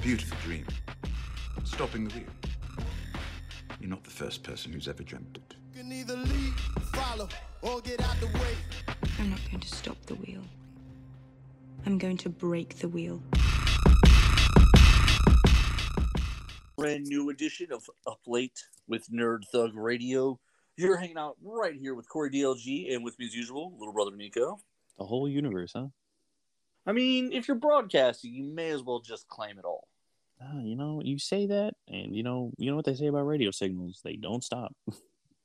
beautiful dream. Stopping the wheel. You're not the first person who's ever dreamt it. You can either leave, follow, or get out the way. I'm not going to stop the wheel. I'm going to break the wheel. Brand new edition of Up Late with Nerd Thug Radio. You're hanging out right here with Corey DLG, and with me as usual, Little Brother Nico. The whole universe, huh? I mean, if you're broadcasting, you may as well just claim it all. You know, you say that, and you know what they say about radio signals. They don't stop.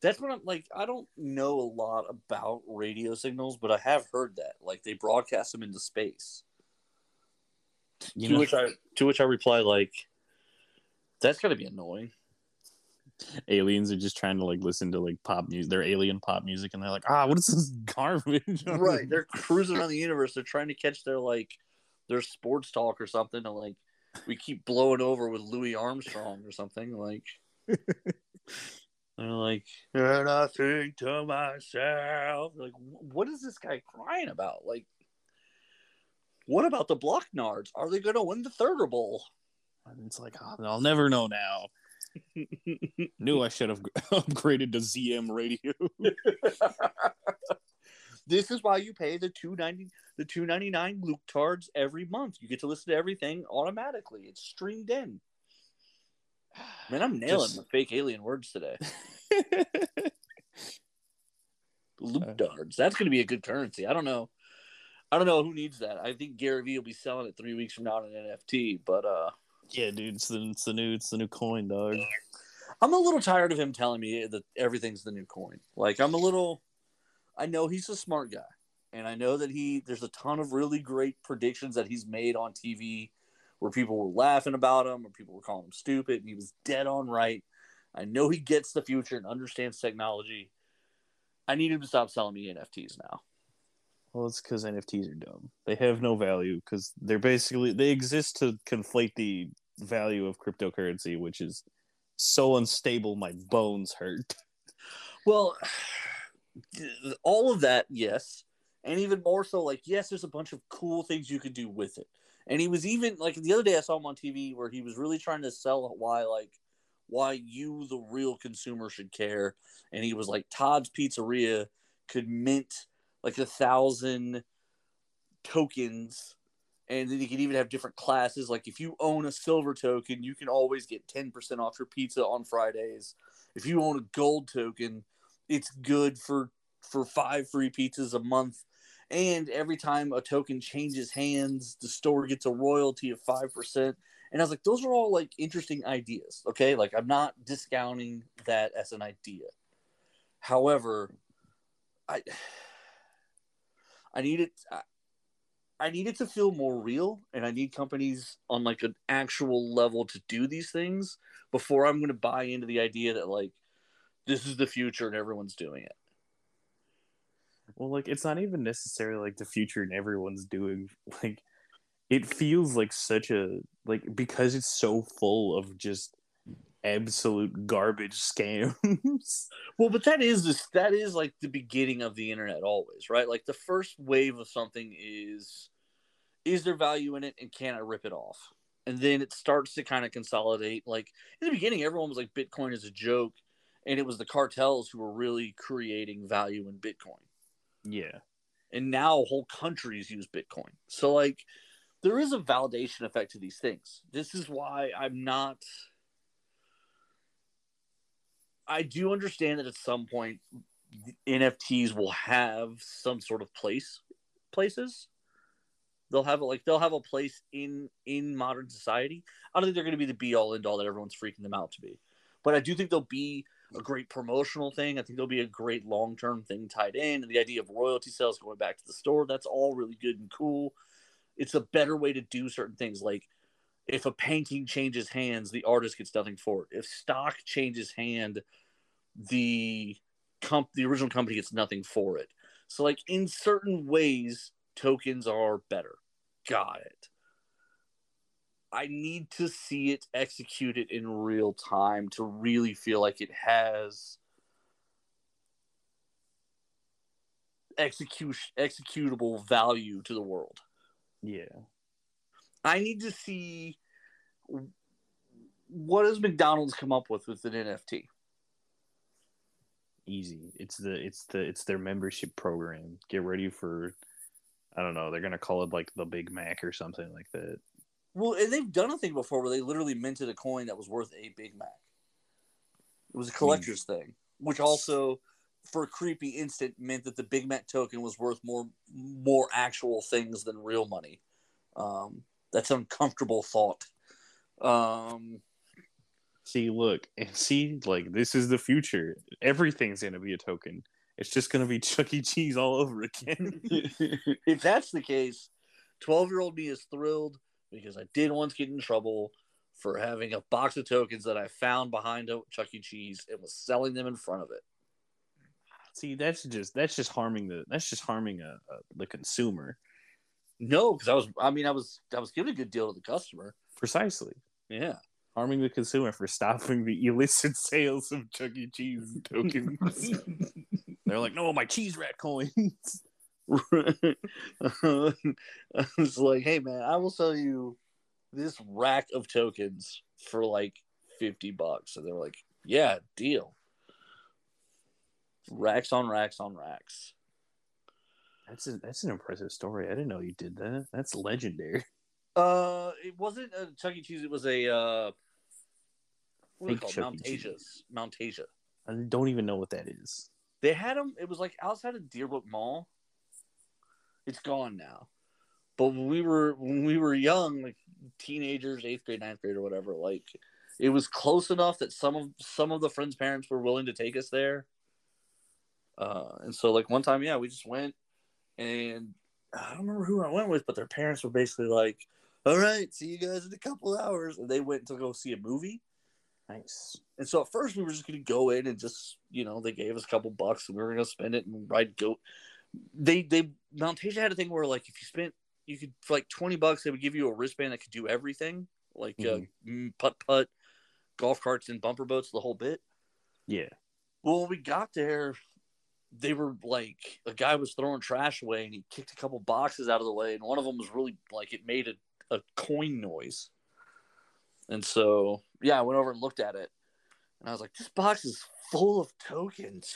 That's what I'm like. I don't know a lot about radio signals, but I have heard that. Like, they broadcast them into space. To which I reply, like, that's going to be annoying. Aliens are just trying to, like, listen to, like, pop music. They're alien pop music, and they're like, what is this garbage? Right. They're cruising around the universe. They're trying to catch their, like, their sports talk or something, and, like, we keep blowing over with Louis Armstrong or something, like. They're like, and I think to myself, like, what is this guy crying about? Like, what about the Blocknards? Are they going to win the Thurber Bowl? And it's like, I'll never know now. Knew I should have upgraded to ZM radio. This is why you pay the $2.99 Luketards every month. You get to listen to everything automatically. It's streamed in. Man, I'm nailing the fake alien words today. Luketards. That's going to be a good currency. I don't know who needs that. I think Gary Vee will be selling it 3 weeks from now on an NFT, but yeah, dude, it's the new coin, dog. I'm a little tired of him telling me that everything's the new coin. Like, I know he's a smart guy, and I know that there's a ton of really great predictions that he's made on TV where people were laughing about him, or people were calling him stupid, and he was dead on right. I know he gets the future and understands technology. I need him to stop selling me NFTs now. Well, it's because NFTs are dumb. They have no value because they're basically, they exist to conflate the value of cryptocurrency, which is so unstable my bones hurt. Well, all of that, yes. And even more so, like, yes, there's a bunch of cool things you could do with it. And he was even, like, the other day I saw him on TV where he was really trying to sell why you, the real consumer, should care. And he was like, Todd's Pizzeria could mint like 1,000 tokens, and then you can even have different classes. Like, if you own a silver token, you can always get 10% off your pizza on Fridays. If you own a gold token, it's good for 5 free pizzas a month. And every time a token changes hands, the store gets a royalty of 5%. And I was like, those are all, like, interesting ideas, okay? Like, I'm not discounting that as an idea. However, I need it to feel more real, and I need companies on, like, an actual level to do these things before I'm going to buy into the idea that, like, this is the future and everyone's doing it. Well, like, it's not even necessarily, like, the future and everyone's doing. Like, it feels like such a, like, because it's so full of just absolute garbage scams. Well, but that is like the beginning of the internet always, right? Like, the first wave of something is there value in it, and can I rip it off? And then it starts to kind of consolidate. Like, in the beginning, everyone was like, Bitcoin is a joke, and it was the cartels who were really creating value in Bitcoin. Yeah. And now whole countries use Bitcoin. So, like, there is a validation effect to these things. This is why I do understand that at some point NFTs will have some sort of places. They'll have a place in modern society. I don't think they're going to be the be all end all that everyone's freaking them out to be, but I do think they'll be a great promotional thing. I think they'll be a great long term thing tied in, and the idea of royalty sales going back to the store, that's all really good and cool. It's a better way to do certain things, like, if a painting changes hands, the artist gets nothing for it. If stock changes hand, the original company gets nothing for it. So, like, in certain ways, tokens are better. Got it. I need to see it executed in real time to really feel like it has executable value to the world. Yeah. I need to see What does McDonald's come up with an NFT? Easy. It's their membership program. Get ready for, I don't know, they're going to call it like the Big Mac or something like that. Well, and they've done a thing before where they literally minted a coin that was worth a Big Mac. It was a collector's thing, which also for a creepy instant meant that the Big Mac token was worth more actual things than real money. That's an uncomfortable thought. Look, this is the future. Everything's going to be a token. It's just going to be Chuck E. Cheese all over again. If that's the case, 12-year-old me is thrilled because I did once get in trouble for having a box of tokens that I found behind a Chuck E. Cheese and was selling them in front of it. See, that's just harming the consumer. No, because I was giving a good deal to the customer. Precisely. Yeah. Harming the consumer for stopping the illicit sales of Chuck E. Cheese tokens. They're like, no, my cheese rat coins. I was like, hey, man, I will sell you this rack of tokens for like $50. And they were like, yeah, deal. Racks on racks on racks. That's an impressive story. I didn't know you did that. That's legendary. It wasn't a Chuck E. Cheese. It was a what was it called? Mountasia. I don't even know what that is. They had them. It was like outside of Deerbrook Mall. It's gone now. But when we were young, like teenagers, 8th grade, 9th grade, or whatever, like it was close enough that some of the friends' parents were willing to take us there. And so like one time, yeah, we just went, and I don't remember who I went with, but their parents were basically like, all right, see you guys in a couple hours. And they went to go see a movie. Nice. And so at first we were just going to go in and just, they gave us a couple bucks and we were going to spend it and ride goat. Mountasia had a thing where like if you spent, you could for like $20, they would give you a wristband that could do everything. Like putt-putt, golf carts and bumper boats, the whole bit. Yeah. Well, when we got there, they were like, a guy was throwing trash away and he kicked a couple boxes out of the way. And one of them was really like, it made a coin noise. And so, yeah, I went over and looked at it and I was like, this box is full of tokens.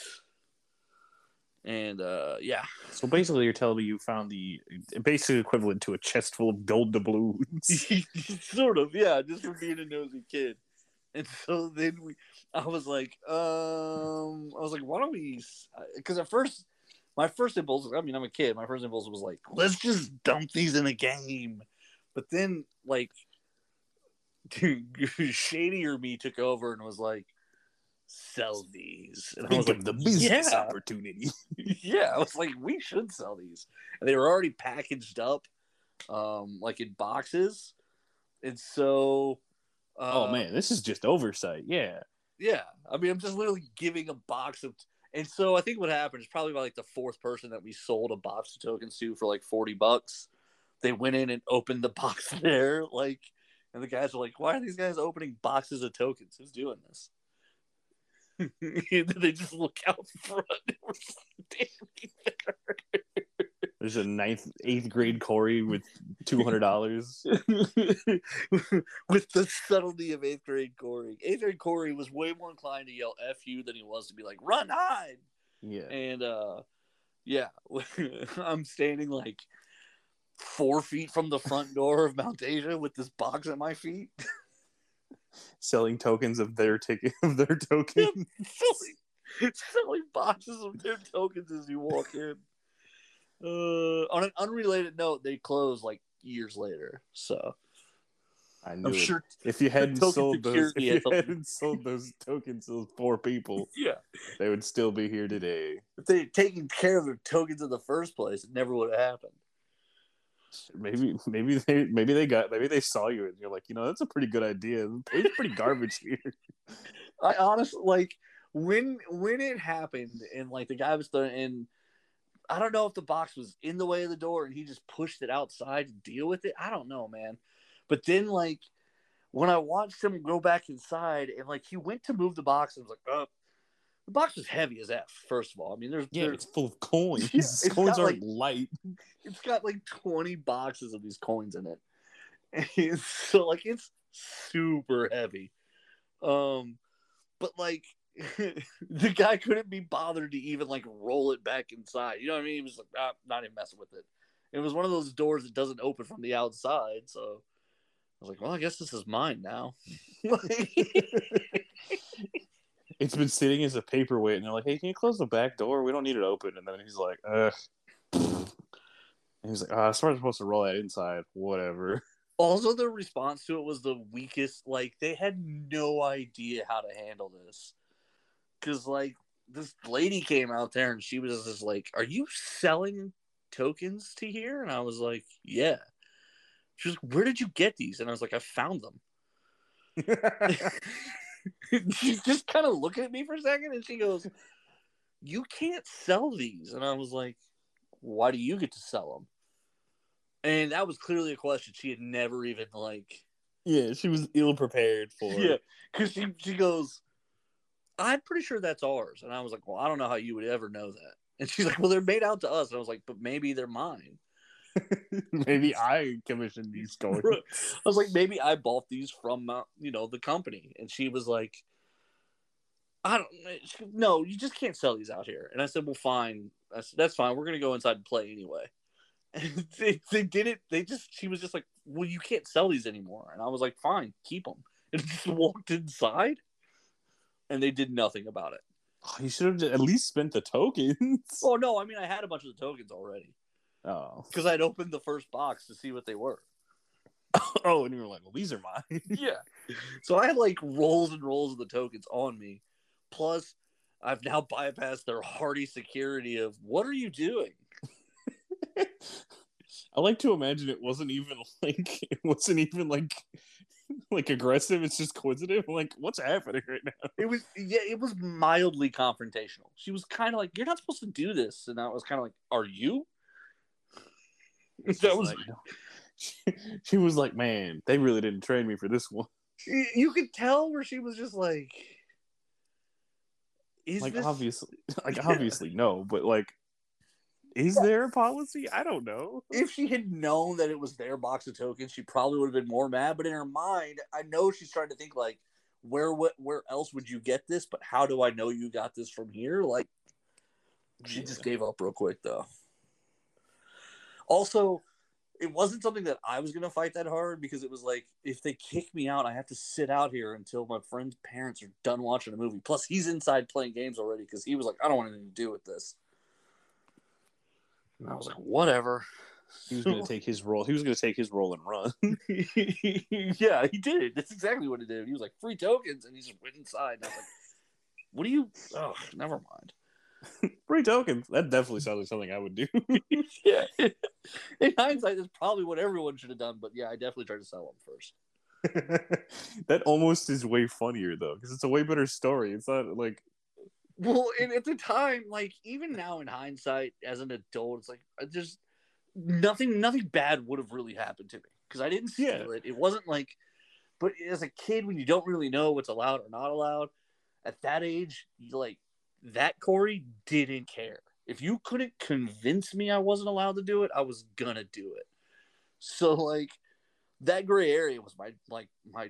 And yeah. So basically you're telling me you found the basic equivalent to a chest full of gold doubloons. Sort of. Yeah. Just for being a nosy kid. And so then I was like, why don't we? Because at first, my first impulse, I mean, I'm a kid. My first impulse was like, let's just dump these in a game. But then, like, dude, shadier me took over and was like, sell these. And I was like, the business opportunity. Yeah, I was like, we should sell these. And they were already packaged up, like in boxes. And so. Oh, man, this is just oversight. Yeah. Yeah. I mean, I'm just literally giving a box of... And so I think what happened is probably by like the fourth person that we sold a box of tokens to for like $40, they went in and opened the box there. Like, and the guys were like, why are these guys opening boxes of tokens? Who's doing this? And then they just look out front and we're standing there. There's a 8th grade Corey with $200. With the subtlety of 8th grade Corey. 8th grade Corey was way more inclined to yell F you than he was to be like, run, hide. Yeah. And yeah, I'm standing like 4 feet from the front door of Mountasia with this box at my feet. Selling tokens of their ticket of their token. Selling boxes of their tokens as you walk in. On an unrelated note, they closed like years later. So I knew sure if you hadn't sold those, tokens to those poor people, yeah, they would still be here today. If they had taken care of their tokens in the first place, it never would have happened. Maybe they saw you and you're like, that's a pretty good idea. It's pretty garbage here. I honestly like when it happened and like the guy was throwing in. I don't know if the box was in the way of the door and he just pushed it outside to deal with it. I don't know, man. But then, like, when I watched him go back inside and, like, he went to move the box and was like, oh. The box was heavy as F, first of all. I mean, it's full of coins. Yeah, coins aren't light. It's got, like, 20 boxes of these coins in it. And so, like, it's super heavy. But like the guy couldn't be bothered to even like roll it back inside. You know what I mean? He was like, ah, not even messing with it. It was one of those doors that doesn't open from the outside. So I was like, well, I guess this is mine now. It's been sitting as a paperweight, and they're like, hey, can you close the back door? We don't need it open. And then he's like, ugh. And he's like, I was supposed to roll that inside. Whatever. Also, the response to it was the weakest. Like, they had no idea how to handle this. Because, like, this lady came out there, and she was just like, are you selling tokens to here? And I was like, yeah. She was like, where did you get these? And I was like, I found them. She's just kind of looking at me for a second, and she goes, you can't sell these. And I was like, why do you get to sell them? And that was clearly a question she had never even, like... Yeah, she was ill-prepared for it. Yeah, because she goes, I'm pretty sure that's ours. And I was like, well, I don't know how you would ever know that. And she's like, well, they're made out to us. And I was like, but maybe they're mine. Maybe I commissioned these coins. I was like, maybe I bought these from, you know, the company. And she was like, I don't... No, you just can't sell these out here. And I said, well, fine. I said, that's fine. We're going to go inside and play anyway. And they did it. They just, she was just like, well, you can't sell these anymore. And I was like, fine, keep them. And just walked inside, and they did nothing about it. Oh, you should have at least spent the tokens. Oh, no. I mean, I had a bunch of the tokens already. Oh. Because I'd opened the first box to see what they were. Oh, and you were like, well, these are mine. Yeah. So I had like rolls and rolls of the tokens on me. Plus, I've now bypassed their hardy security of, what are you doing? I like to imagine it wasn't even like aggressive. It's just coincident. Like, what's happening right now? It was mildly confrontational. She was kind of like, you're not supposed to do this. And I was kind of like, are you? That was like, no. She was like, man, they really didn't train me for this one. You could tell where she was just like, obviously no, but like, is there a policy? I don't know. If she had known that it was their box of tokens, she probably would have been more mad. But in her mind, I know she's trying to think like, where else would you get this? But how do I know you got this from here? Like, she just gave up real quick, though. Also, it wasn't something that I was going to fight that hard, because it was like, if they kick me out, I have to sit out here until my friend's parents are done watching a movie. Plus, he's inside playing games already, because he was like, I don't want anything to do with this. And I was like, whatever. He was going to take his role. He was going to take his role and run. Yeah, he did. That's exactly what he did. He was like, free tokens. And he just went inside. And I was like, what do you? Oh, never mind. Free tokens. That definitely sounds like something I would do. Yeah. In hindsight, that's probably what everyone should have done. But yeah, I definitely tried to sell them first. That almost is way funnier, though, because it's a way better story. It's not like... Well, and at the time, like, even now in hindsight, as an adult, it's like, there's nothing bad would have really happened to me, because I didn't steal it. It wasn't like, but as a kid, when you don't really know what's allowed or not allowed, at that age, like, that Corey didn't care. If you couldn't convince me I wasn't allowed to do it, I was gonna do it. So, like, that gray area was my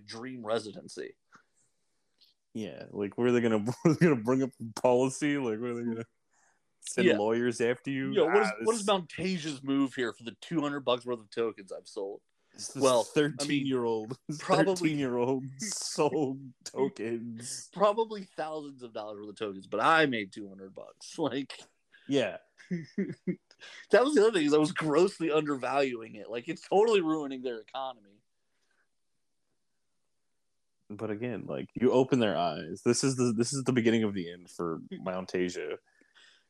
dream residency. Yeah, like, where are they gonna bring up policy? Like, where are they gonna send lawyers after you? Yeah, what is Mountasia's move here for the $200 worth of tokens I've sold? Well, 13-year-old sold tokens, probably thousands of dollars worth of tokens, but I made $200. Like, yeah, that was the other thing, is I was grossly undervaluing it. Like, it's totally ruining their economy. But again, like, you open their eyes. This is the beginning of the end for Mountasia,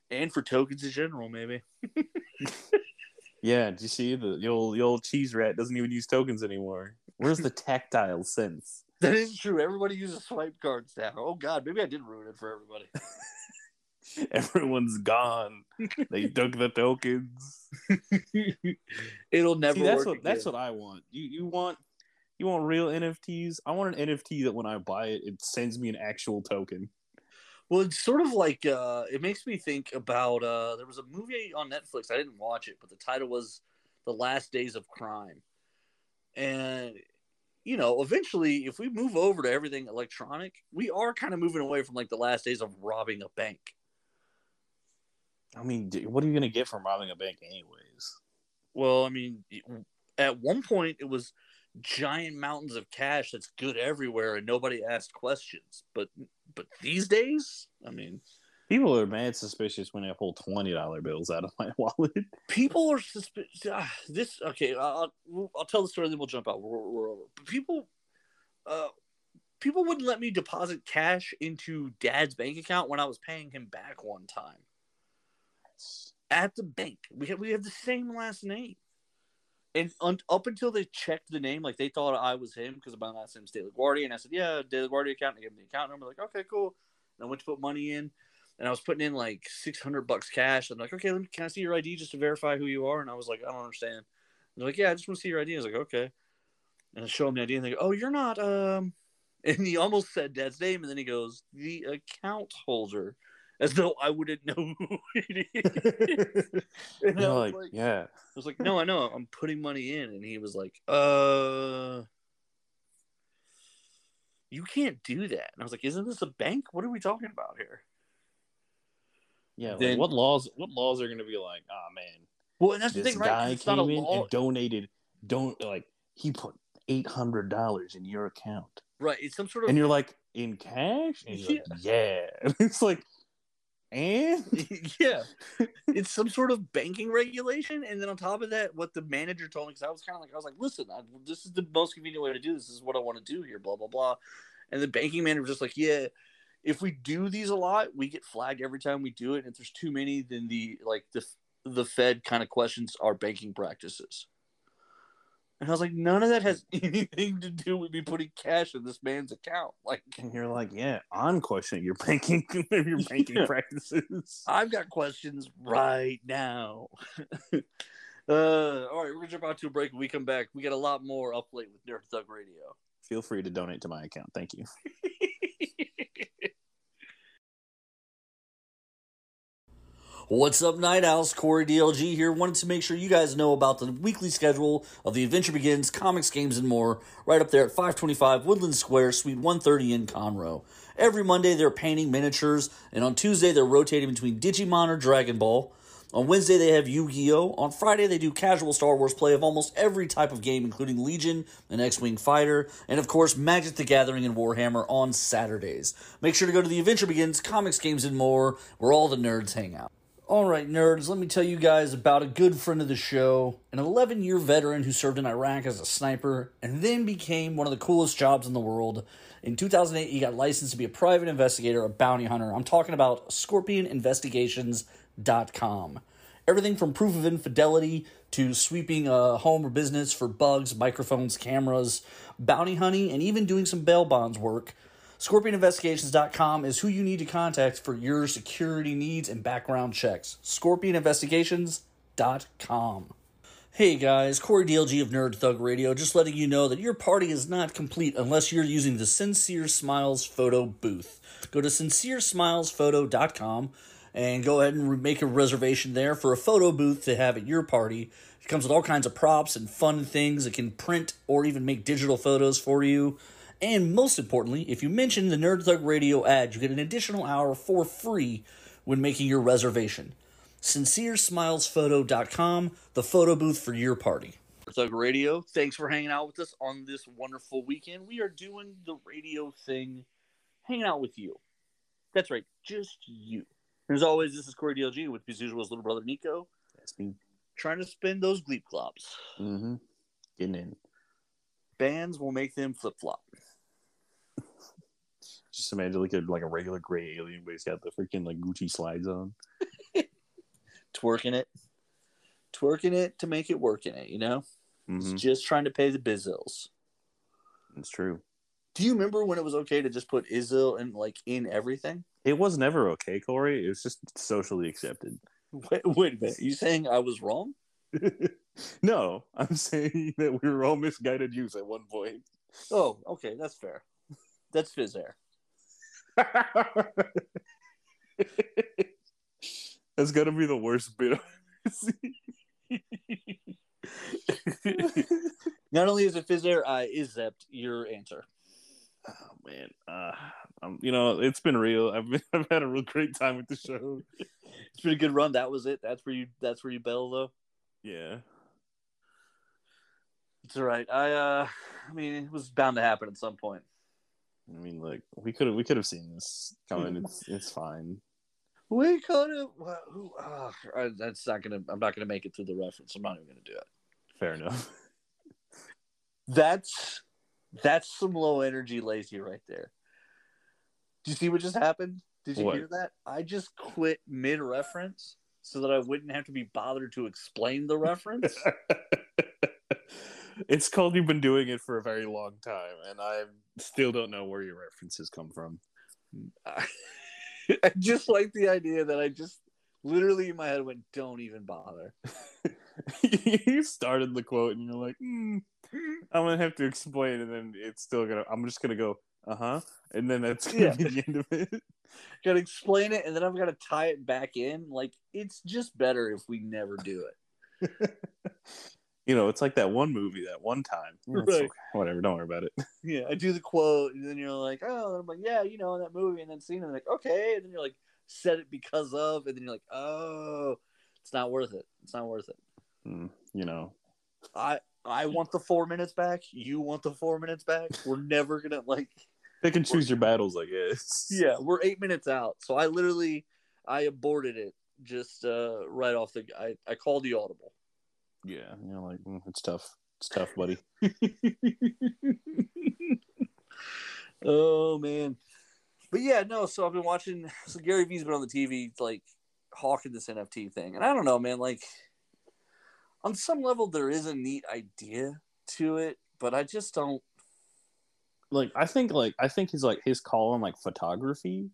and for tokens in general, maybe. Yeah, do you see the old cheese rat doesn't even use tokens anymore? Where's the tactile sense? That is true. Everybody uses swipe cards now. Oh God, maybe I did ruin it for everybody. Everyone's gone. They dug the tokens. It'll never. See, that's work. That's what I want. You want real NFTs? I want an NFT that when I buy it, it sends me an actual token. Well, it's sort of like, it makes me think about, there was a movie on Netflix. I didn't watch it, but the title was The Last Days of Crime. And you know, eventually, if we move over to everything electronic, we are kind of moving away from like the last days of robbing a bank. I mean, what are you going to get from robbing a bank anyways? Well, I mean, at one point it was giant mountains of cash that's good everywhere and nobody asked questions. But these days, I mean, people are mad suspicious when I pull $20 bills out of my wallet. People are suspicious. Okay, I'll tell the story, then we'll jump out. We're over. But people wouldn't let me deposit cash into Dad's bank account when I was paying him back one time. At the bank, we have the same last name, and up until they checked the name, like they thought I was him because my last name's De La Guardia, and I said, "Yeah, De La Guardia account." And I gave them the account number. Like, okay, cool. And I went to put money in. And I was putting in like $600 cash. I'm like, okay, can I see your ID just to verify who you are? And I was like, I don't understand. And they're like, yeah, I just want to see your ID. I was like, okay. And I show him the ID and they go, oh, you're not. And he almost said Dad's name. And then he goes, the account holder, as though I wouldn't know who it is. And you're I was like, yeah. I was like, no, I know. I'm putting money in. And he was like, you can't do that. And I was like, isn't this a bank? What are we talking about here? Yeah, then, like what laws are going to be like? Oh, man. Well, and that's the thing, right? This guy came in and donated. He put $800 in your account, right? It's some sort of, and you're like, in cash, and you're like, yeah. It's like, and yeah, it's some sort of banking regulation. And then on top of that, what the manager told me, because I was like, listen, this is the most convenient way to do this. This is what I want to do here. Blah blah blah. And the banking manager was just like, yeah. If we do these a lot, we get flagged every time we do it. And if there's too many, then the Fed kind of questions our banking practices. And I was like, none of that has anything to do with me putting cash in this man's account. Like, and you're like, yeah, I'm questioning your banking practices. I've got questions right now. All right, we're gonna jump out to a break. When we come back, we got a lot more Up Late with Nerd Thug Radio. Feel free to donate to my account. Thank you. What's up, Night Owls? Corey DLG here. Wanted to make sure you guys know about the weekly schedule of The Adventure Begins, Comics, Games, and More, right up there at 525 Woodland Square, Suite 130 in Conroe. Every Monday, they're painting miniatures, and on Tuesday, they're rotating between Digimon or Dragon Ball. On Wednesday, they have Yu-Gi-Oh! On Friday, they do casual Star Wars play of almost every type of game, including Legion and X-Wing Fighter, and of course, Magic the Gathering and Warhammer on Saturdays. Make sure to go to The Adventure Begins, Comics, Games, and More, where all the nerds hang out. All right, nerds, let me tell you guys about a good friend of the show, an 11-year veteran who served in Iraq as a sniper and then became one of the coolest jobs in the world. In 2008, he got licensed to be a private investigator, a bounty hunter. I'm talking about ScorpionInvestigations.com. Everything from proof of infidelity to sweeping a home or business for bugs, microphones, cameras, bounty hunting, and even doing some bail bonds work. ScorpionInvestigations.com is who you need to contact for your security needs and background checks. ScorpionInvestigations.com. Hey guys, Corey DLG of Nerd Thug Radio, just letting you know that your party is not complete unless you're using the Sincere Smiles Photo booth. Go to SincereSmilesPhoto.com and go ahead and make a reservation there for a photo booth to have at your party. It comes with all kinds of props and fun things. It can print or even make digital photos for you. And most importantly, if you mention the Nerd Thug Radio ad, you get an additional hour for free when making your reservation. SincereSmilesPhoto.com, the photo booth for your party. Nerd Thug Radio, thanks for hanging out with us on this wonderful weekend. We are doing the radio thing, hanging out with you. That's right, just you. And as always, this is Corey DLG with, as usual, his little brother Nico. That's me. Trying to spin those gleep clops. Mm-hmm. Getting in. Bands will make them flip-flop. Just imagine like a regular gray alien, but he's got the freaking like Gucci slides on. Twerking it to make it work in it, you know? Mm-hmm. It's just trying to pay the biz-ills. It's true. Do you remember when it was okay to just put "is-ill" and like in everything? It was never okay, Corey. It was just socially accepted. Wait a minute. Are you saying I was wrong? No, I'm saying that we were all misguided youth at one point. Oh, okay, that's fair. That's fizz air. That's gotta be the worst bit I've ever seen. Not only is it Fizzair, I is Zept your answer. Oh man, you know, it's been real. I've had a real great time with the show. It's been a good run. That was it. That's where you bail though. Yeah, it's all right. I mean, it was bound to happen at some point. I mean, like we could have seen this coming. It's fine. We could have. That's not gonna. I'm not gonna make it through the reference. I'm not even gonna do it. Fair enough. That's some low energy lazy right there. Do you see what just happened? Did you hear that? I just quit mid reference so that I wouldn't have to be bothered to explain the reference. It's called you've been doing it for a very long time, and I still don't know where your references come from. I just like the idea that I just literally in my head went, don't even bother. You started the quote, and you're like, I'm going to have to explain, and then it's still going to, I'm just going to go, uh-huh, and then that's going to be the end of it. Got to explain it, and then I've got to tie it back in. Like, it's just better if we never do it. You know, it's like that one movie that one time. Right. Okay. Whatever, don't worry about it. Yeah, I do the quote, and then you're like, oh, and I'm like, yeah, you know, that movie, and then seeing it, I'm like, okay, and then you're like, said it because of, and then you're like, oh, it's not worth it. It's not worth it. You know, I want the 4 minutes back. You want the 4 minutes back. We're never gonna like. Pick and choose your battles, I guess. Yeah, we're 8 minutes out, so I aborted it just right off the. I called the audible. Yeah, you know, like it's tough. It's tough, buddy. Oh man, but yeah, no. So I've been watching. So Gary Vee's been on the TV like hawking this NFT thing, and I don't know, man, like. On some level, there is a neat idea to it, but I just don't like. I think his call on photography,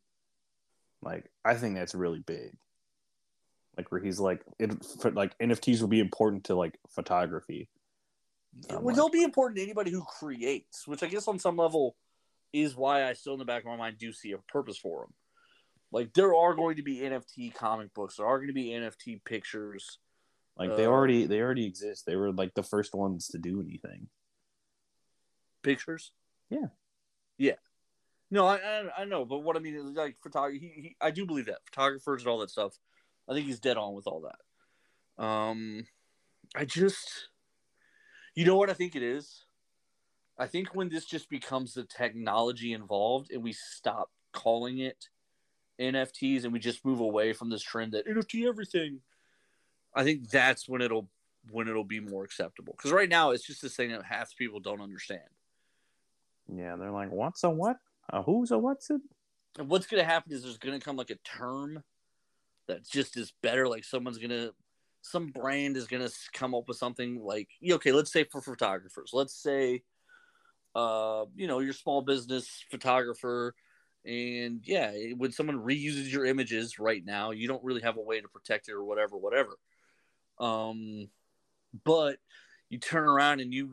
I think that's really big. Like where he's NFTs will be important to photography. They'll be important to anybody who creates, which I guess on some level is why I still in the back of my mind do see a purpose for them. Like there are going to be NFT comic books. There are going to be NFT pictures. They already exist. They were the first ones to do anything. Pictures? Yeah. Yeah. No, I know, but what I mean is photography. I do believe that photographers and all that stuff. I think he's dead on with all that. You know what I think it is? I think when this just becomes the technology involved and we stop calling it NFTs and we just move away from this trend that NFT everything. I think that's when it'll be more acceptable. Because right now it's just this thing that half the people don't understand. Yeah, they're like, what's a what? A who's a what's it? And what's going to happen is there's going to come a term that just is better. Like some brand is going to come up with something okay, let's say for photographers. Let's say, your small business photographer. And yeah, when someone reuses your images right now, you don't really have a way to protect it or whatever. But you turn around and you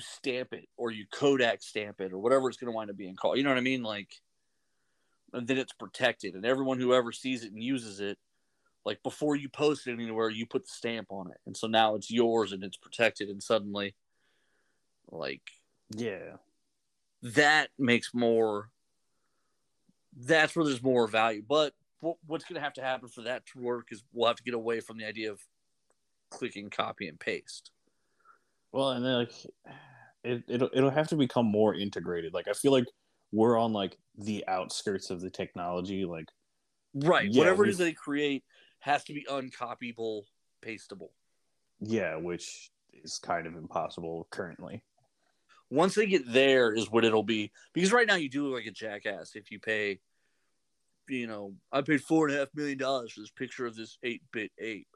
stamp it or you Kodak stamp it or whatever it's going to wind up being called. You know what I mean? And then it's protected and everyone who ever sees it and uses it, before you post it anywhere, you put the stamp on it. And so now it's yours and it's protected and suddenly yeah, that makes more, that's where there's more value. But what's going to have to happen for that to work is we'll have to get away from the idea of clicking copy and paste. Well, and then it'll have to become more integrated. I feel we're on the outskirts of the technology. Right. Yeah, whatever it is they create has to be uncopyable, pastable. Yeah, which is kind of impossible currently. Once they get there is what it'll be. Because right now you do look like a jackass if you pay, I paid $4.5 million for this picture of this 8-bit ape.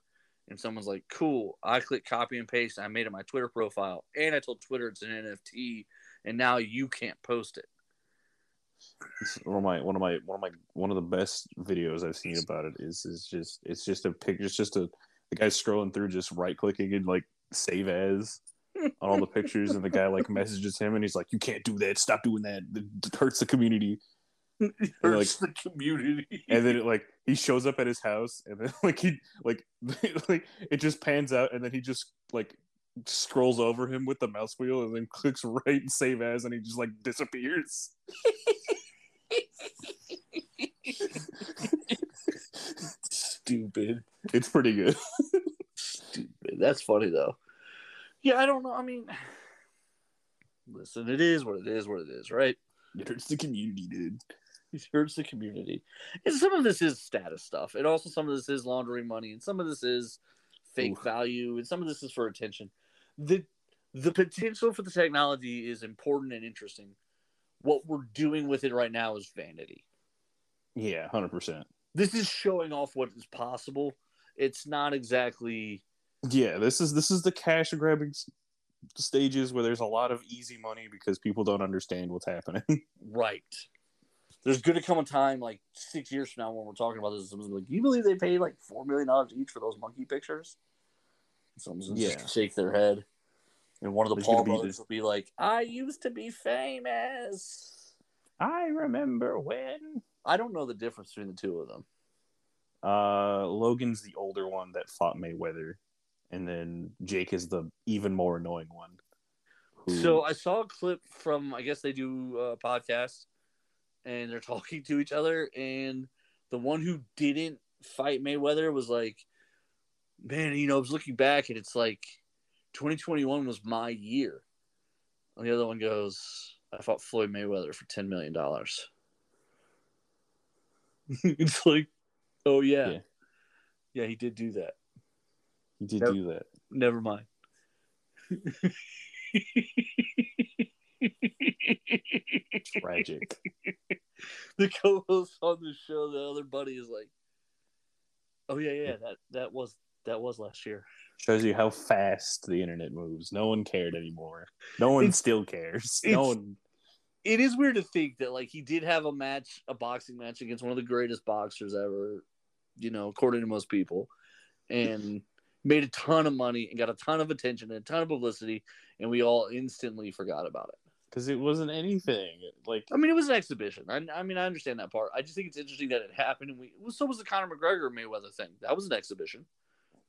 And someone's like, cool, I click copy and paste. And I made it my Twitter profile. And I told Twitter it's an NFT. And now you can't post it. It's one of the best videos I've seen about it is just a picture. It's just the guy scrolling through, just right clicking and save as. On all the pictures, and the guy messages him, and he's like, "You can't do that. Stop doing that. It hurts the community." It hurts the community. And then he shows up at his house, and then he it just pans out, and then he just scrolls over him with the mouse wheel and then clicks right and save as, and he just like disappears. Stupid. It's pretty good. Stupid. That's funny though. Yeah, I don't know. I mean, listen, it is what it is, right? It hurts the community, dude. It hurts the community. And some of this is status stuff, and also some of this is laundering money, and some of this is fake value, and some of this is for attention. The potential for the technology is important and interesting. What we're doing with it right now is vanity. Yeah, 100%. This is showing off what is possible. It's not exactly... Yeah, this is the cash grabbing stages where there's a lot of easy money because people don't understand what's happening. Right. There's going to come a time like 6 years from now when we're talking about this, someone's like, "Do you believe they paid like $4 million each for those monkey pictures?" Someone's going to shake their head. And one of the Paul brothers will be like, "I used to be famous. I remember when." I don't know the difference between the two of them. Logan's the older one that fought Mayweather. And then Jake is the even more annoying one. So I saw a clip from, I guess they do a podcast. And they're talking to each other. And the one who didn't fight Mayweather was like, "Man, you know, I was looking back and it's like 2021 was my year." And the other one goes, "I fought Floyd Mayweather for $10 million. It's like, oh, yeah. Yeah, he did do that. He did do that. Never mind. Tragic. The co-host on the show, the other buddy, is like, "Oh yeah, that was last year." Shows you how fast the internet moves. No one cared anymore. No one still cares. No one. It is weird to think that like he did have a boxing match against one of the greatest boxers ever, you know, according to most people, and made a ton of money and got a ton of attention and a ton of publicity, and we all instantly forgot about it. Because it wasn't anything. Like, I mean, it was an exhibition. I mean, I understand that part. I just think it's interesting that it happened. And so was the Conor McGregor Mayweather thing. That was an exhibition.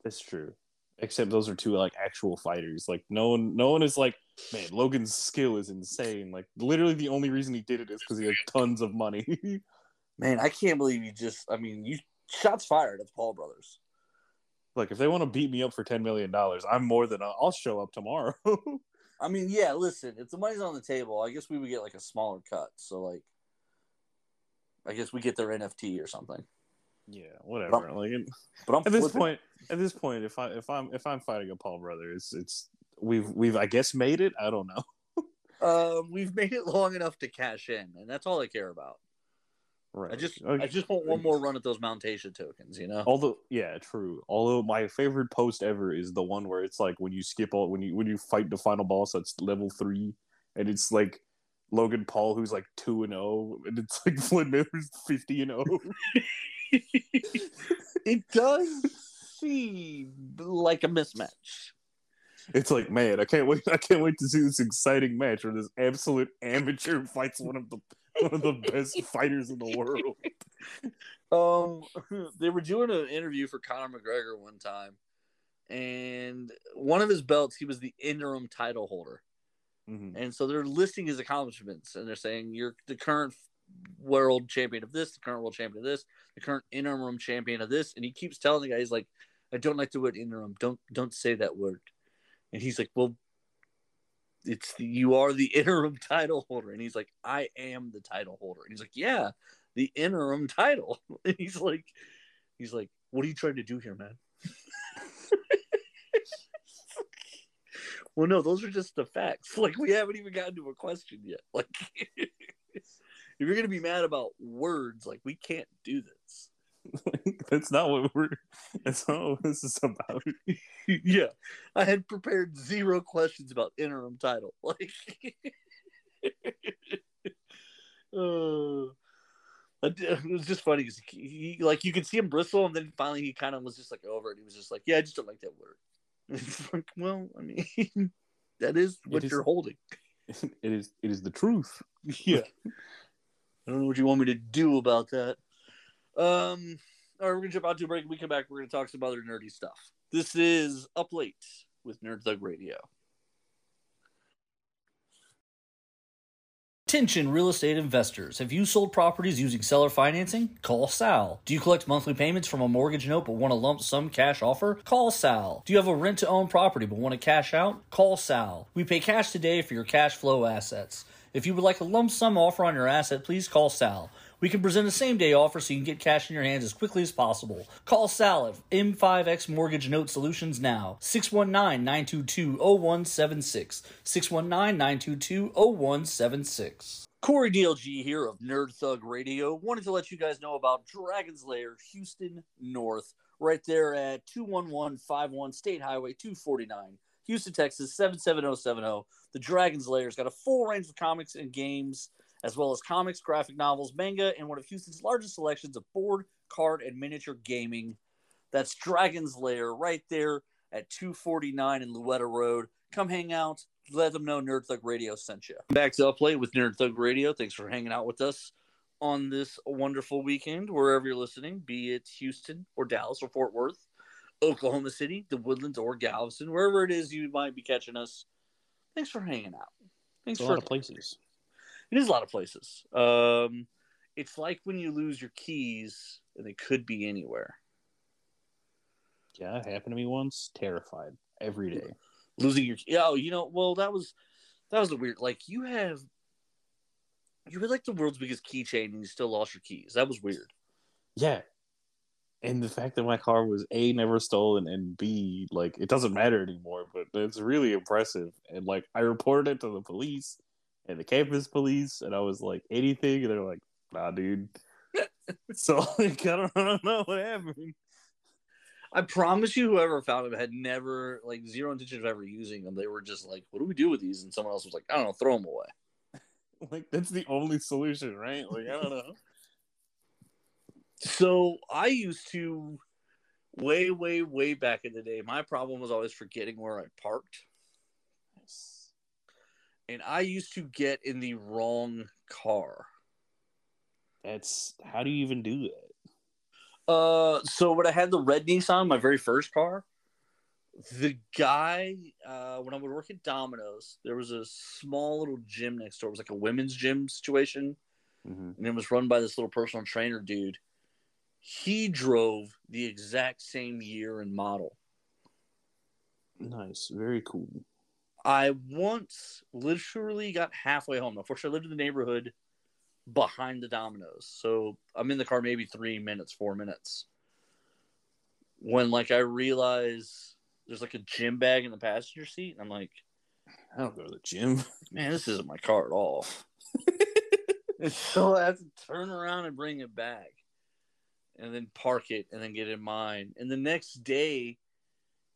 That's true. Except those are two like actual fighters. Like no one is like, "Man, Logan's skill is insane." Like literally, the only reason he did it is because he had tons of money. Man, I can't believe you just. I mean, you shots fired at the Paul brothers. Look, if they want to beat me up for $10 million, I'm more than... I'll show up tomorrow. I mean, yeah, listen, if the money's on the table, I guess we would get, like, a smaller cut. So, like, I guess we get their NFT or something. Yeah, whatever. At this point, if I'm fighting a Paul brother, we've I guess made it. I don't know. We've made it long enough to cash in, and that's all I care about. Right. I just want one more run at those Mountasia tokens, you know. Although, yeah, true. Although my favorite post ever is the one where it's like when you skip all when you fight the final boss, that's level 3, and it's like Logan Paul who's like 2-0, and it's like Floyd Mayweather's 50-0. It does seem like a mismatch. It's like, man, I can't wait to see this exciting match where this absolute amateur fights one of the best fighters in the world. They were doing an interview for Conor McGregor one time, and one of his belts, he was the interim title holder. Mm-hmm. And so they're listing his accomplishments, and they're saying, "You're the current world champion of this, the current world champion of this, the current interim champion of this." And he keeps telling the guy, he's like, "I don't like the word interim. Don't say that word." And he's like, "Well, you are the interim title holder." And he's like, "I am the title holder." And he's like, "Yeah, the interim title." And he's like, "What are you trying to do here, man?" Well, no, those are just the facts. Like, we haven't even gotten to a question yet. Like, if you're going to be mad about words, like, we can't do this. That's not what this is about. Yeah, I had prepared 0 questions about interim title. Like, it was just funny because he like you could see him bristle, and then finally he kind of was just like over it. He was just like, "Yeah, I just don't like that word." It's like, well, I mean, that is what you're holding. It is the truth. Yeah, I don't know what you want me to do about that. All right, we're going to jump out to a break. When we come back, we're going to talk some other nerdy stuff. This is Up Late with Nerd Thug Radio. Attention real estate investors. Have you sold properties using seller financing? Call Sal. Do you collect monthly payments from a mortgage note but want a lump sum cash offer? Call Sal. Do you have a rent-to-own property but want to cash out? Call Sal. We pay cash today for your cash flow assets. If you would like a lump sum offer on your asset, please call Sal. We can present a same-day offer so you can get cash in your hands as quickly as possible. Call Sal at M5X Mortgage Note Solutions now. 619-922-0176. 619-922-0176. Corey DLG here of Nerd Thug Radio. Wanted to let you guys know about Dragon's Lair Houston North, right there at 21151 State Highway 249. Houston, Texas, 77070. The Dragon's Lair's got a full range of comics and games, as well as comics, graphic novels, manga, and one of Houston's largest selections of board, card, and miniature gaming. That's Dragon's Lair right there at 249 in Louetta Road. Come hang out. Let them know Nerd Thug Radio sent you. Back to Up Late with Nerd Thug Radio. Thanks for hanging out with us on this wonderful weekend, wherever you're listening, be it Houston or Dallas or Fort Worth, Oklahoma City, The Woodlands, or Galveston, wherever it is you might be catching us. Thanks for hanging out. Thanks for a lot of places. It is a lot of places. It's like when you lose your keys, and they could be anywhere. Yeah, it happened to me once. Terrified every day. Losing your keys. Oh, you know, well, that was a weird. Like you had like the world's biggest keychain, and you still lost your keys. That was weird. Yeah. And the fact that my car was, A, never stolen, and B, like, it doesn't matter anymore, but it's really impressive. And, like, I reported it to the police and the campus police, and I was like, anything? And they're like, nah, dude. So, like, I don't know what happened. I promise you whoever found them had never, like, zero intention of ever using them. They were just like, what do we do with these? And someone else was like, I don't know, throw them away. Like, that's the only solution, right? Like, I don't know. So I used to, way back in the day, my problem was always forgetting where I parked. Nice. And I used to get in the wrong car. That's, how do you even do that? So when I had the red Nissan, my very first car, the guy, when I would work at Domino's, there was a small little gym next door. It was like a women's gym situation. Mm-hmm. And it was run by this little personal trainer dude. He drove the exact same year and model. Nice. Very cool. I once literally got halfway home. Unfortunately, I lived in the neighborhood behind the Domino's. So I'm in the car maybe 4 minutes. When, like, I realize there's, like, a gym bag in the passenger seat. And I'm like, I don't go to the gym. Man, this isn't my car at all. So I have to turn around and bring it back. And then park it, and then get in mine. And the next day,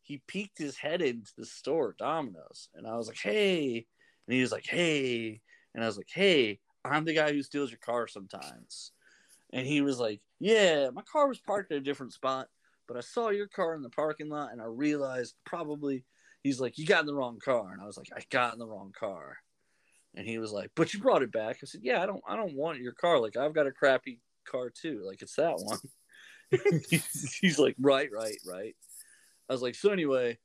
he peeked his head into the store at Domino's. And I was like, hey. And he was like, hey. And I was like, hey, I'm the guy who steals your car sometimes. And he was like, yeah, my car was parked at a different spot, but I saw your car in the parking lot, and I realized probably, he's like, you got in the wrong car. And I was like, I got in the wrong car. And he was like, but you brought it back. I said, yeah, I don't want your car. Like, I've got a crappy car too, like, it's that one. He's like, right. I was like, so anyway,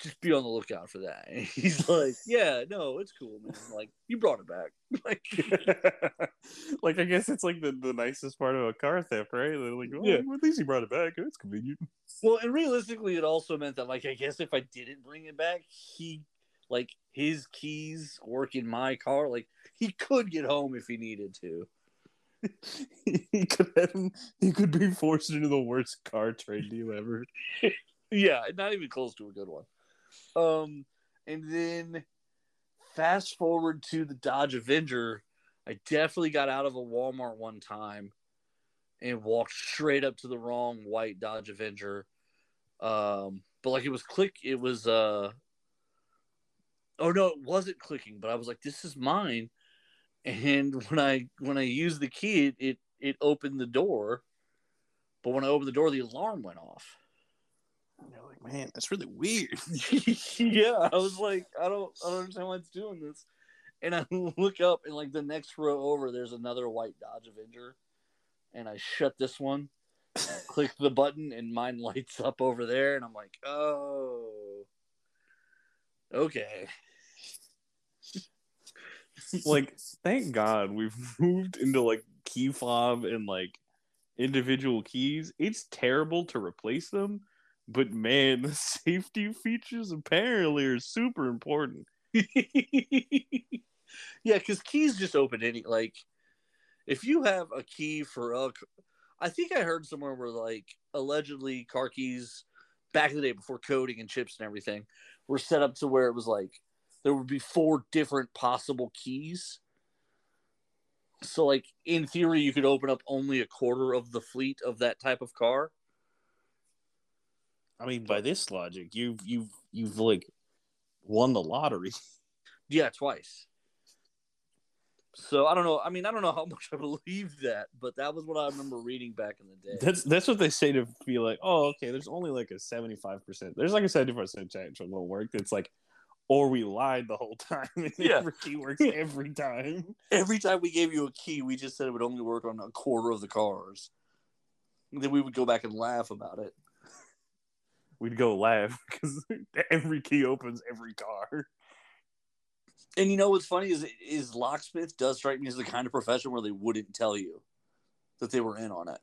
just be on the lookout for that. And he's like, yeah, no, it's cool, man. I'm like, you brought it back. Like, like, I guess it's like the nicest part of a car theft, right? They're like, well, yeah, well, at least he brought it back. It's convenient. Well, and realistically, it also meant that, like, I guess if I didn't bring it back, he, like, his keys work in my car. Like, he could get home if he needed to. He could be forced into the worst car trade deal ever. Yeah, not even close to a good one. And then fast forward to the Dodge Avenger. I definitely got out of a Walmart one time and walked straight up to the wrong white Dodge Avenger. But like it wasn't clicking, but I was like, this is mine. And when I used the key, it opened the door. But when I opened the door, the alarm went off. And they're like, man, that's really weird. Yeah, I was like, I don't understand why it's doing this. And I look up, and, like, the next row over, there's another white Dodge Avenger. And I shut this one, click the button, and mine lights up over there. And I'm like, oh. Okay. Like, thank God we've moved into, like, key fob and, like, individual keys. It's terrible to replace them, but, man, the safety features apparently are super important. Yeah, because keys just open any, like, if you have a key for a, I think I heard somewhere where, like, allegedly car keys back in the day before coding and chips and everything were set up to where it was, like, there would be 4 different possible keys. So, like, in theory, you could open up only a quarter of the fleet of that type of car. I mean, by this logic, you've like, won the lottery. Yeah, twice. So, I don't know. I mean, I don't know how much I believe that, but that was what I remember reading back in the day. That's what they say to be like, oh, okay, there's only, like, a 75%. There's, like, a 75% chance it won't work. It's like, or we lied the whole time. Yeah. Every key works every time. Every time we gave you a key, we just said it would only work on a quarter of the cars. And then we would go back and laugh about it. We'd go laugh because every key opens every car. And you know what's funny is locksmith does strike me as the kind of profession where they wouldn't tell you that they were in on it.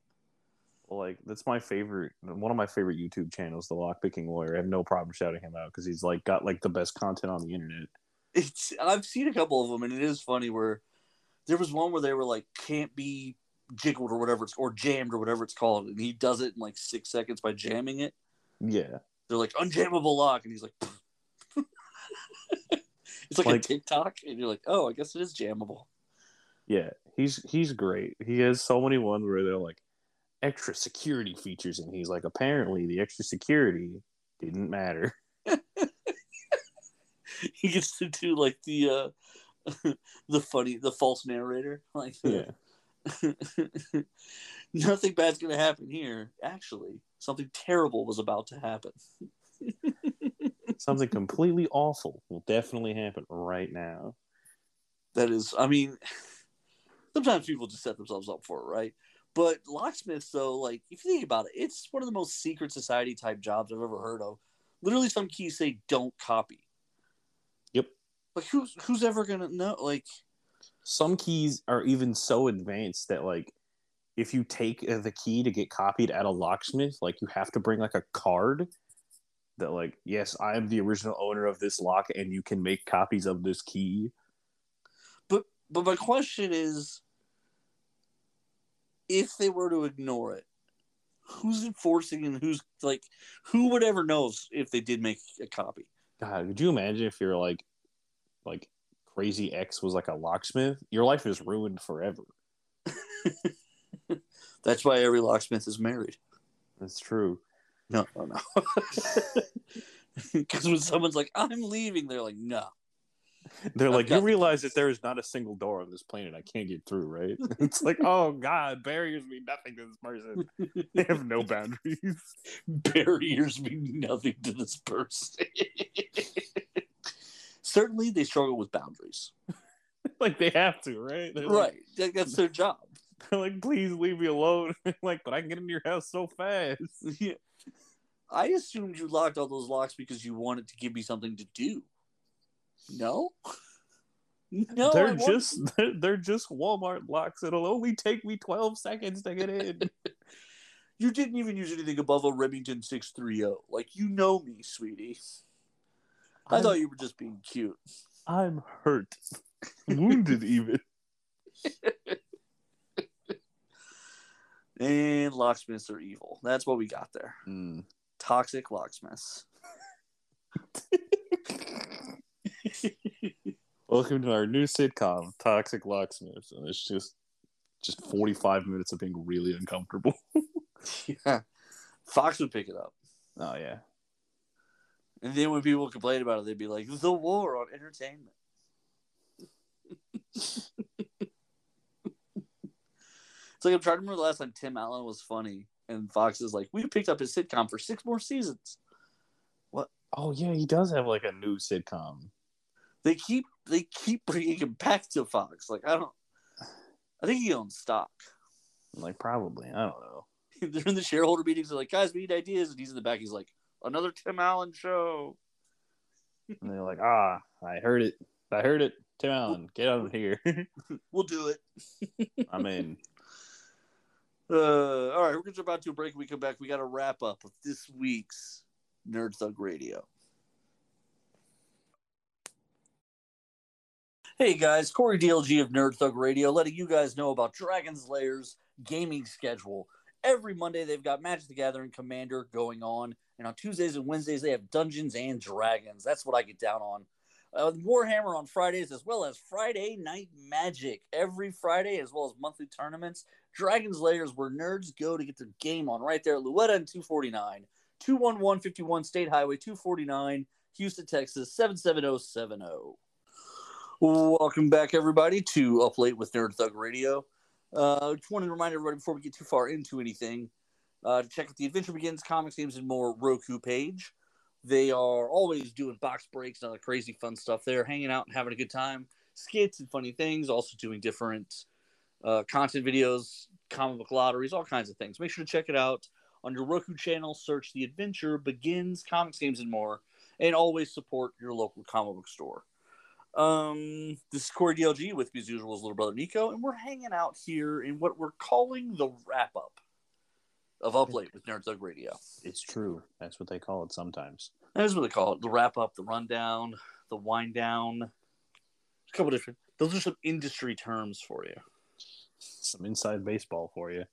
Like, that's my favorite, one of my favorite YouTube channels, The Lockpicking Lawyer. I have no problem shouting him out because he's, like, got, like, the best content on the internet. I've seen a couple of them, and it is funny where there was one where they were like, can't be jiggled or whatever, or jammed or whatever it's called, and he does it in, like, 6 seconds by jamming it. Yeah. They're like, unjammable lock, and he's like, it's like a TikTok, and you're like, oh, I guess it is jammable. Yeah, he's great. He has so many ones where they're like, extra security features, and he's like, apparently the extra security didn't matter. He gets to do, like, the false narrator, like, yeah. Nothing bad's gonna happen here. Actually, something terrible was about to happen. Something completely awful will definitely happen right now. That is, I mean, sometimes people just set themselves up for it, right? But locksmiths, though, like, if you think about it, it's one of the most secret society type jobs I've ever heard of. Literally, some keys say "don't copy." Yep. Like, who's ever gonna know? Like, some keys are even so advanced that, like, if you take the key to get copied at a locksmith, like, you have to bring, like, a card that, like, yes, I am the original owner of this lock, and you can make copies of this key. But my question is, if they were to ignore it, who's enforcing and who's, like, who would ever know if they did make a copy? God, could you imagine if you're like crazy ex was, like, a locksmith? Your life is ruined forever. That's why every locksmith is married. That's true. No. Because when someone's like, I'm leaving, they're like, no. They're like, you realize that there is not a single door on this planet I can't get through, right? It's like, oh, God, barriers mean nothing to this person. They have no boundaries. Barriers mean nothing to this person. Certainly, they struggle with boundaries. Like, they have to, right? They're right. Like, that's their job. They're like, please leave me alone. Like, but I can get into your house so fast. Yeah. I assumed you locked all those locks because you wanted to give me something to do. No, they're just Walmart locks. It'll only take me 12 seconds to get in. You didn't even use anything above a Remington 630. Like, you know me, sweetie. I thought you were just being cute. I'm hurt, wounded even. And locksmiths are evil. That's what we got there. Mm. Toxic locksmiths. Welcome to our new sitcom, Toxic Locksmiths, and it's just 45 minutes of being really uncomfortable. Yeah. Fox would pick it up. Oh, yeah. And then when people complain about it, they'd be like, the war on entertainment. It's like, I'm trying to remember the last time Tim Allen was funny, and Fox is like, we picked up his sitcom for 6 more seasons. What? Oh, yeah, he does have, like, a new sitcom. They keep bringing him back to Fox. Like, I think he owns stock. Like, probably. I don't know. They're in the shareholder meetings. They're like, guys, we need ideas. And he's in the back. He's like, another Tim Allen show. And they're like, ah, I heard it. Tim Allen, get out of here. We'll do it. I mean. All right, we're going to jump out to a break. When we come back, we got to wrap up with this week's Nerd Thug Radio. Hey guys, Corey DLG of Nerd Thug Radio, letting you guys know about Dragon's Lair's gaming schedule. Every Monday, they've got Magic the Gathering Commander going on, and on Tuesdays and Wednesdays, they have Dungeons and Dragons. That's what I get down on. Warhammer on Fridays, as well as Friday Night Magic every Friday, as well as monthly tournaments. Dragon's Lair is where nerds go to get their game on, right there at Louetta and 249, 211 51 State Highway 249, Houston, Texas 77070. Welcome back, everybody, to Up Late with Nerd Thug Radio. Just want to remind everybody before we get too far into anything, to check out The Adventure Begins, Comics, Games, and More Roku page. They are always doing box breaks and other crazy fun stuff there, hanging out and having a good time, skits and funny things, also doing different content videos, comic book lotteries, all kinds of things. Make sure to check it out on your Roku channel. Search The Adventure Begins, Comics, Games, and More, and always support your local comic book store. This is Corey DLG with, as usual, is Little Brother Nico, and we're hanging out here in what we're calling the wrap-up of Up Late with Nerd Thug Radio. It's true. That's what they call it sometimes. That is what they call it. The wrap-up, the rundown, the wind-down. A couple different... Those are some industry terms for you. Some inside baseball for you.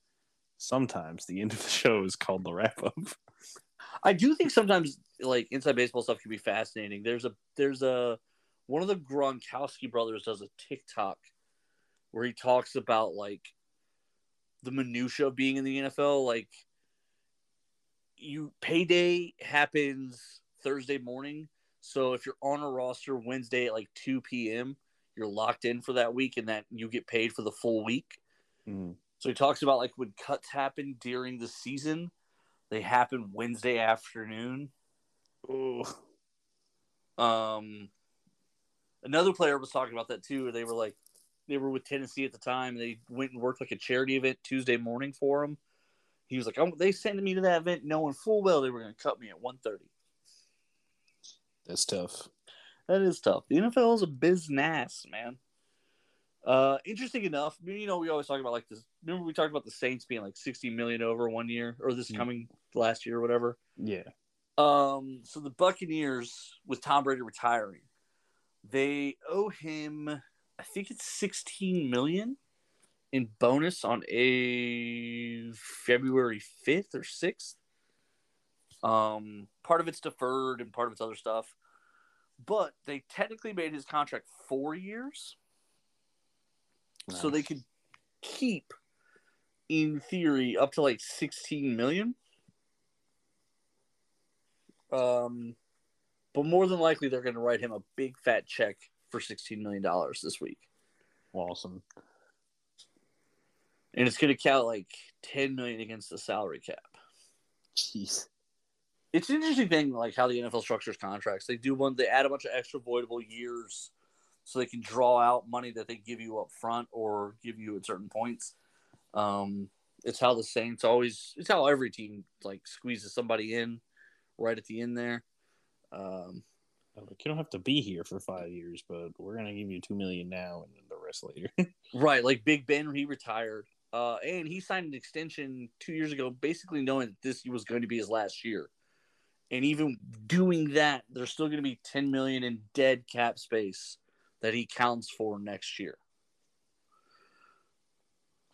Sometimes the end of the show is called the wrap-up. I do think sometimes, like, inside baseball stuff can be fascinating. There's a one of the Gronkowski brothers does a TikTok where he talks about, like, the minutia of being in the NFL. Like, payday happens Thursday morning, so if you're on a roster Wednesday at like 2 p.m., you're locked in for that week, and that you get paid for the full week. Mm-hmm. So he talks about, like, when cuts happen during the season, they happen Wednesday afternoon. Oh, another player was talking about that too. They were with Tennessee at the time. They went and worked, like, a charity event Tuesday morning for him. He was like, oh, they sent me to that event knowing full well they were going to cut me at 1:30. That's tough. That is tough. The NFL is a business, man. Interesting enough, you know, we always talk about, like, this. Remember we talked about the Saints being, like, $60 million over one year, or this coming last year or whatever? Yeah. So the Buccaneers, with Tom Brady retiring, they owe him... I think it's $16 million in bonus on a February 5th or 6th. Part of it's deferred and part of it's other stuff. But they technically made his contract 4 years. Nice. So they could keep, in theory, up to like $16 million. But more than likely, they're going to write him a big fat check for $16 million this week. Awesome. And it's going to count like $10 million against the salary cap. Jeez. It's an interesting thing, like, how the NFL structures contracts. They add a bunch of extra voidable years so they can draw out money that they give you up front or give you at certain points. It's how the Saints always, it's how every team, like, squeezes somebody in right at the end there. Like, you don't have to be here for 5 years, but we're going to give you $2 million now and then the rest later. Right, like Big Ben, he retired. And he signed an extension 2 years ago, basically knowing that this was going to be his last year. And even doing that, there's still going to be $10 million in dead cap space that he counts for next year.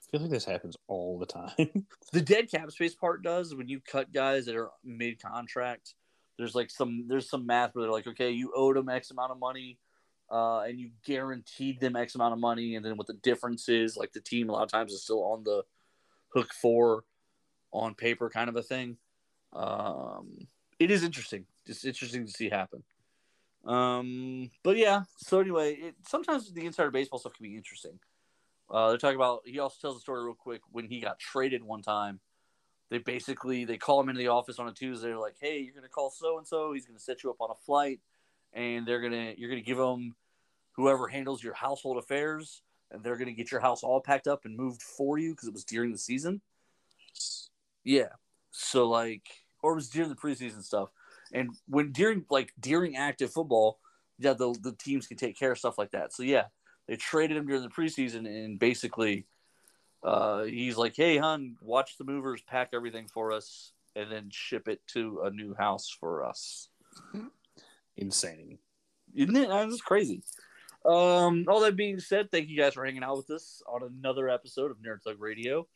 I feel like this happens all the time. The dead cap space part does, when you cut guys that are mid-contract. There's some math where they're like, okay, you owed them X amount of money, and you guaranteed them X amount of money, and then what the difference is, like, the team a lot of times is still on the hook for, on paper, kind of a thing. It is interesting. It's interesting to see happen. But yeah. So anyway, sometimes the insider baseball stuff can be interesting. They're talking about. He also tells a story real quick when he got traded one time. They call him into the office on a Tuesday. They're like, hey, you're going to call so-and-so. He's going to set you up on a flight, and you're going to give him whoever handles your household affairs, and they're going to get your house all packed up and moved for you because it was during the season. Yeah. So, like – or it was during the preseason stuff. And when during active football, yeah, the teams can take care of stuff like that. So yeah, they traded him during the preseason, and basically, he's like, "Hey, hon, watch the movers, pack everything for us, and then ship it to a new house for us." Insane, isn't it? That's crazy. All that being said, thank you guys for hanging out with us on another episode of Nerd Thug Radio.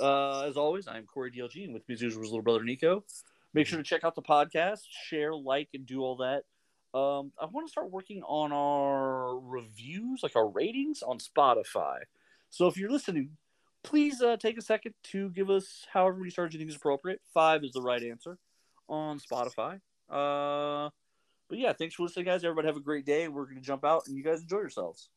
As always, I'm Corey DLG, and with me as usual is Little Brother Nico. Make sure to check out the podcast, share, like, and do all that. I want to start working on our reviews, like our ratings on Spotify. So if you're listening, please take a second to give us however many stars you think is appropriate. 5 is the right answer on Spotify. But yeah, thanks for listening, guys. Everybody have a great day. We're going to jump out, and you guys enjoy yourselves.